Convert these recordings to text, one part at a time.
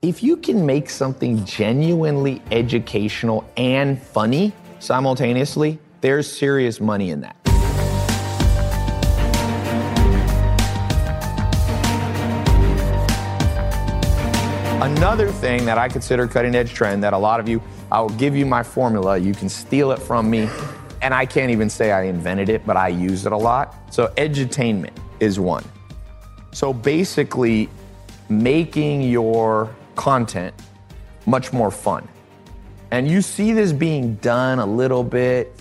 If you can make something genuinely educational and funny simultaneously, there's serious money in that. Another thing that I consider cutting-edge trend that a lot of you, I will give you my formula, you can steal it from me, and I can't even say I invented it, but I use it a lot. So edutainment is one. So basically, making your content much more fun. And you see this being done a little bit.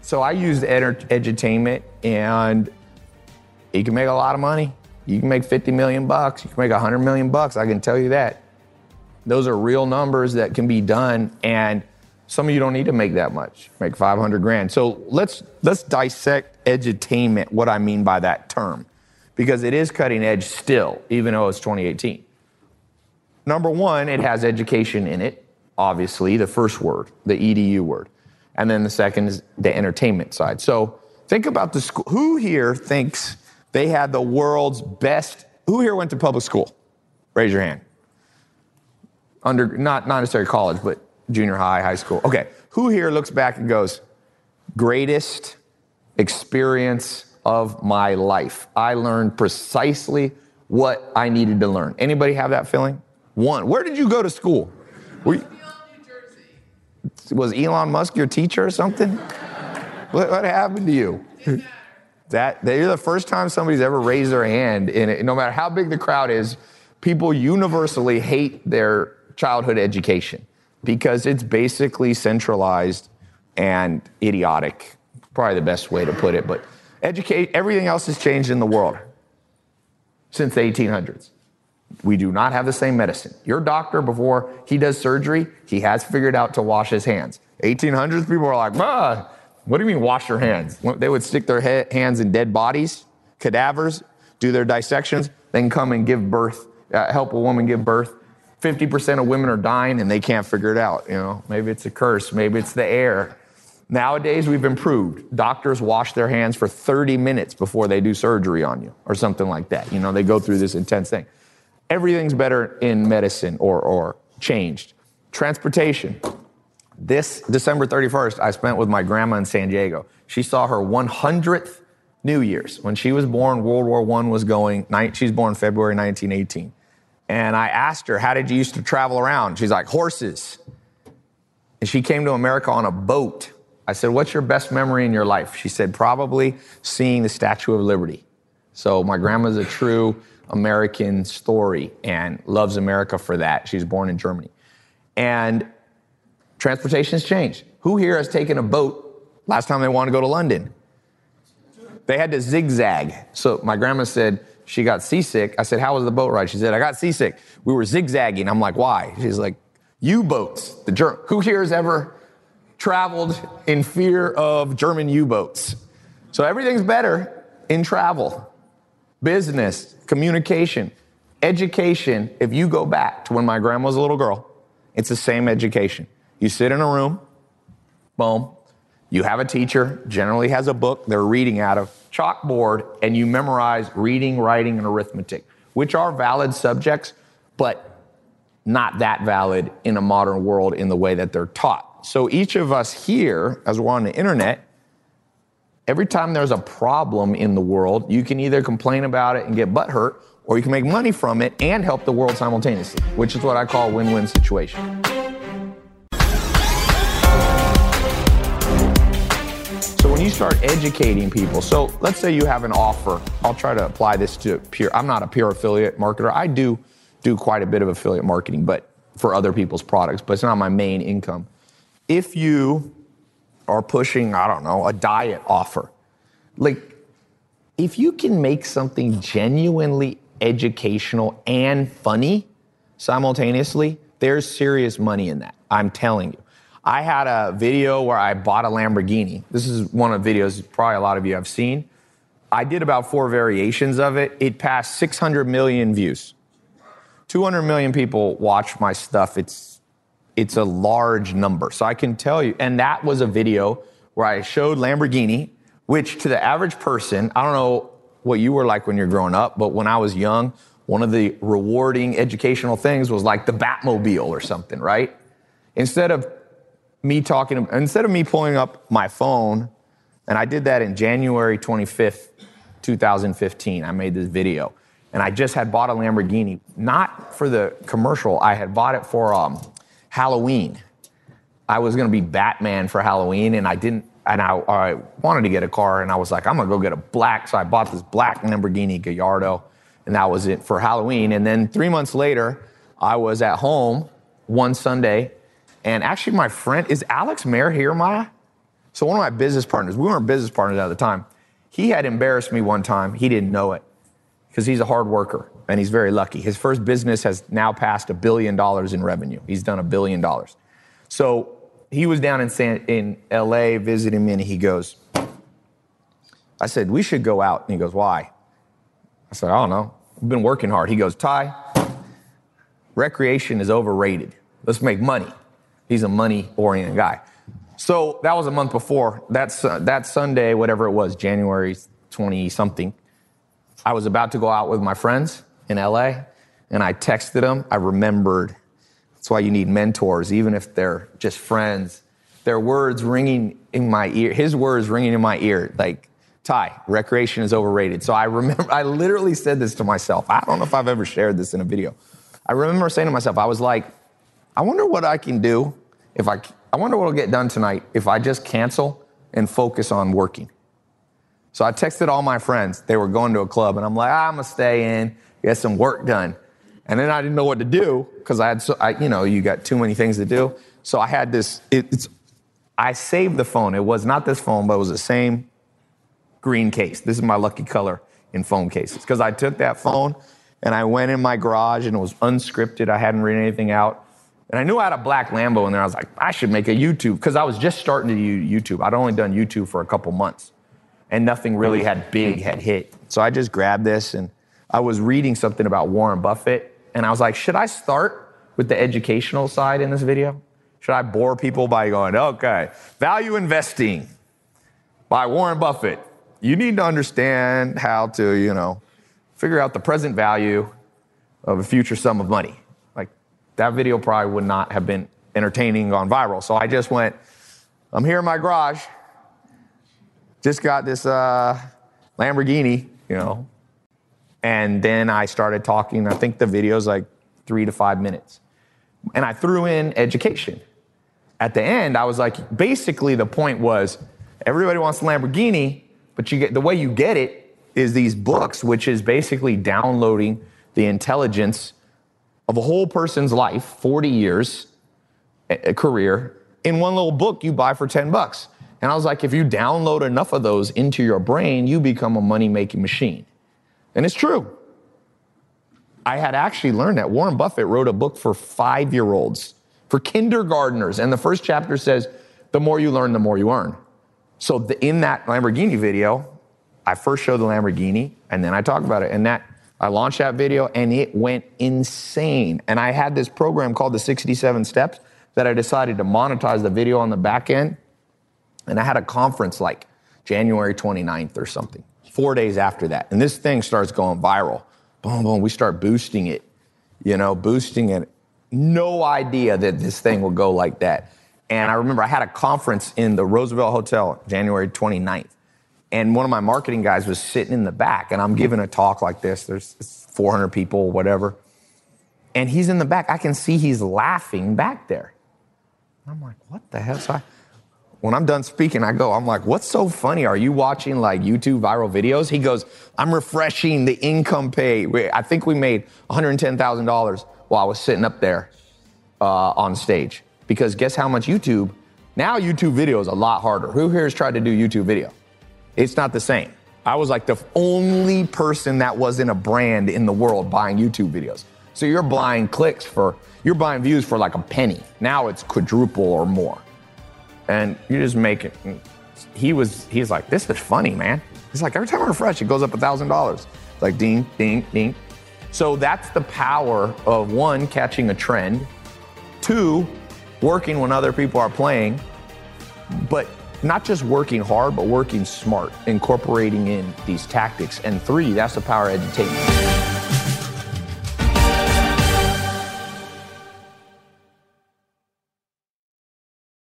So I used edutainment, and you can make a lot of money. You can make 50 million bucks. You can make 100 million bucks. I can tell you that. Those are real numbers that can be done. And some of you don't need to make that much, make 500 grand. So let's dissect edutainment, what I mean by that term, because it is cutting edge still, even though it's 2018. Number one, it has education in it, obviously, the first word, the EDU word. And then the second is the entertainment side. So think about the school. Who here thinks they had the world's best, who here went to public school? Raise your hand. Not necessarily college, but junior high, high school. Okay, who here looks back and goes, greatest experience of my life. I learned precisely what I needed to learn. Anybody have that feeling? One. Where did you go to school? New Jersey. Was Elon Musk your teacher or something? What happened to you? You're the first time somebody's ever raised their hand in it. No matter how big the crowd is, people universally hate their childhood education because it's basically centralized and idiotic. Probably the best way to put it, but everything else has changed in the world since the 1800s. We do not have the same medicine. Your doctor, before he does surgery, he has figured out to wash his hands. 1800s, people are like, what do you mean wash your hands? They would stick their hands in dead bodies, cadavers, do their dissections, then come and give birth, help a woman give birth. 50% of women are dying and they can't figure it out. You know, maybe it's a curse, maybe it's the air. Nowadays, we've improved. Doctors wash their hands for 30 minutes before they do surgery on you or something like that. You know, they go through this intense thing. Everything's better in medicine or changed. Transportation. This December 31st, I spent with my grandma in San Diego. She saw her 100th New Year's. When she was born, World War I was going. She's born February 1918. And I asked her, how did you used to travel around? She's like, horses. And she came to America on a boat. I said, what's your best memory in your life? She said, probably seeing the Statue of Liberty. So my grandma's a true American story and loves America for that. She's born in Germany. And transportation's changed. Who here has taken a boat last time they wanted to go to London? They had to zigzag. So my grandma said she got seasick. I said, how was the boat ride? She said, I got seasick. We were zigzagging. I'm like, why? She's like, U-boats. Who here has ever traveled in fear of German U-boats? So everything's better in travel, business, communication, education. If you go back to when my grandma was a little girl, it's the same education. You sit in a room, boom, you have a teacher, generally has a book they're reading out of, chalkboard, and you memorize reading, writing, and arithmetic, which are valid subjects, but not that valid in a modern world in the way that they're taught. So each of us here, as we're on the internet, every time there's a problem in the world, you can either complain about it and get butthurt, or you can make money from it and help the world simultaneously, which is what I call a win-win situation. So when you start educating people, so let's say you have an offer. I'll try to apply this to I'm not a pure affiliate marketer. I do quite a bit of affiliate marketing, but for other people's products, but it's not my main income. If you are pushing, I don't know, a diet offer, like if you can make something genuinely educational and funny simultaneously, there's serious money in that. I'm telling you. I had a video where I bought a Lamborghini. This is one of the videos probably a lot of you have seen. I did about 4 variations of it. It passed 600 million views. 200 million people watch my stuff. It's a large number. So I can tell you, and that was a video where I showed Lamborghini, which to the average person, I don't know what you were like when you're growing up, but when I was young, One of the rewarding educational things was like the Batmobile or something, right? Instead of me pulling up my phone, and I did that in January 25th, 2015, I made this video. And I just had bought a Lamborghini, not for the commercial. I had bought it for Halloween. I was going to be Batman for Halloween, and I wanted to get a car, and I was like, I'm going to go get a black. So I bought this black Lamborghini Gallardo, and that was it for Halloween. And then 3 months later, I was at home one Sunday, and actually my friend, is Alex Mayer here, Maya? So one of my business partners, we weren't business partners at the time. He had embarrassed me one time. He didn't know it, because he's a hard worker and he's very lucky. His first business has now passed $1 billion in revenue. He's done $1 billion. So he was down in LA visiting me, and he goes, I said, we should go out. And he goes, why? I said, I don't know. I've been working hard. He goes, Ty, recreation is overrated. Let's make money. He's a money-oriented guy. So that was a month before. That Sunday, whatever it was, January 20-something, I was about to go out with my friends in LA, and I texted them. I remembered. That's why you need mentors, even if they're just friends. Their words ringing in my ear, his words ringing in my ear, like, Ty, recreation is overrated. So I remember, I literally said this to myself. I don't know if I've ever shared this in a video. I remember saying to myself, I was like, I wonder what I can do if I wonder what'll get done tonight if I just cancel and focus on working. So I texted all my friends. They were going to a club, and I'm like, I'm gonna stay in, get some work done. And then I didn't know what to do because you got too many things to do. So I had this. I saved the phone. It was not this phone, but it was the same green case. This is my lucky color in phone cases, because I took that phone and I went in my garage, and it was unscripted. I hadn't written anything out, and I knew I had a black Lambo in there. I was like, I should make a YouTube, because I was just starting to do YouTube. I'd only done YouTube for a couple months. And nothing really had hit. So I just grabbed this, and I was reading something about Warren Buffett, and I was like, should I start with the educational side in this video? Should I bore people by going, okay, value investing by Warren Buffett. You need to understand how to, figure out the present value of a future sum of money. Like, that video probably would not have been entertaining, gone viral. So I just went, I'm here in my garage. Just got this Lamborghini, and then I started talking. I think the video's like 3 to 5 minutes. And I threw in education. At the end, I was like, basically the point was, everybody wants a Lamborghini, but the way you get it is these books, which is basically downloading the intelligence of a whole person's life, 40 years, a career, in one little book you buy for $10. And I was like, if you download enough of those into your brain, you become a money-making machine. And it's true. I had actually learned that Warren Buffett wrote a book for 5-year-olds, for kindergartners. And the first chapter says, the more you learn, the more you earn. So in that Lamborghini video, I first showed the Lamborghini, and then I talked about it. And I launched that video, and it went insane. And I had this program called the 67 Steps that I decided to monetize the video on the back end. And I had a conference like January 29th or something, 4 days after that. And this thing starts going viral. Boom, boom, we start boosting it, boosting it. No idea that this thing will go like that. And I remember I had a conference in the Roosevelt Hotel, January 29th. And one of my marketing guys was sitting in the back, and I'm giving a talk like this. There's 400 people, whatever. And he's in the back. I can see he's laughing back there. And I'm like, what the hell? So when I'm done speaking, I'm like, what's so funny? Are you watching like YouTube viral videos? He goes, I'm refreshing the income page. I think we made $110,000 while I was sitting up there on stage. Because guess how much YouTube? Now YouTube video is a lot harder. Who here has tried to do YouTube video? It's not the same. I was like the only person that wasn't a brand in the world buying YouTube videos. So you're buying clicks you're buying views for like a penny. Now it's quadruple or more. And you just make it. He's like, this is funny, man. He's like, every time I refresh, it goes up $1,000. Like ding, ding, ding. So that's the power of one, catching a trend. Two, working when other people are playing. But not just working hard, but working smart, incorporating in these tactics. And three, that's the power of edutainment.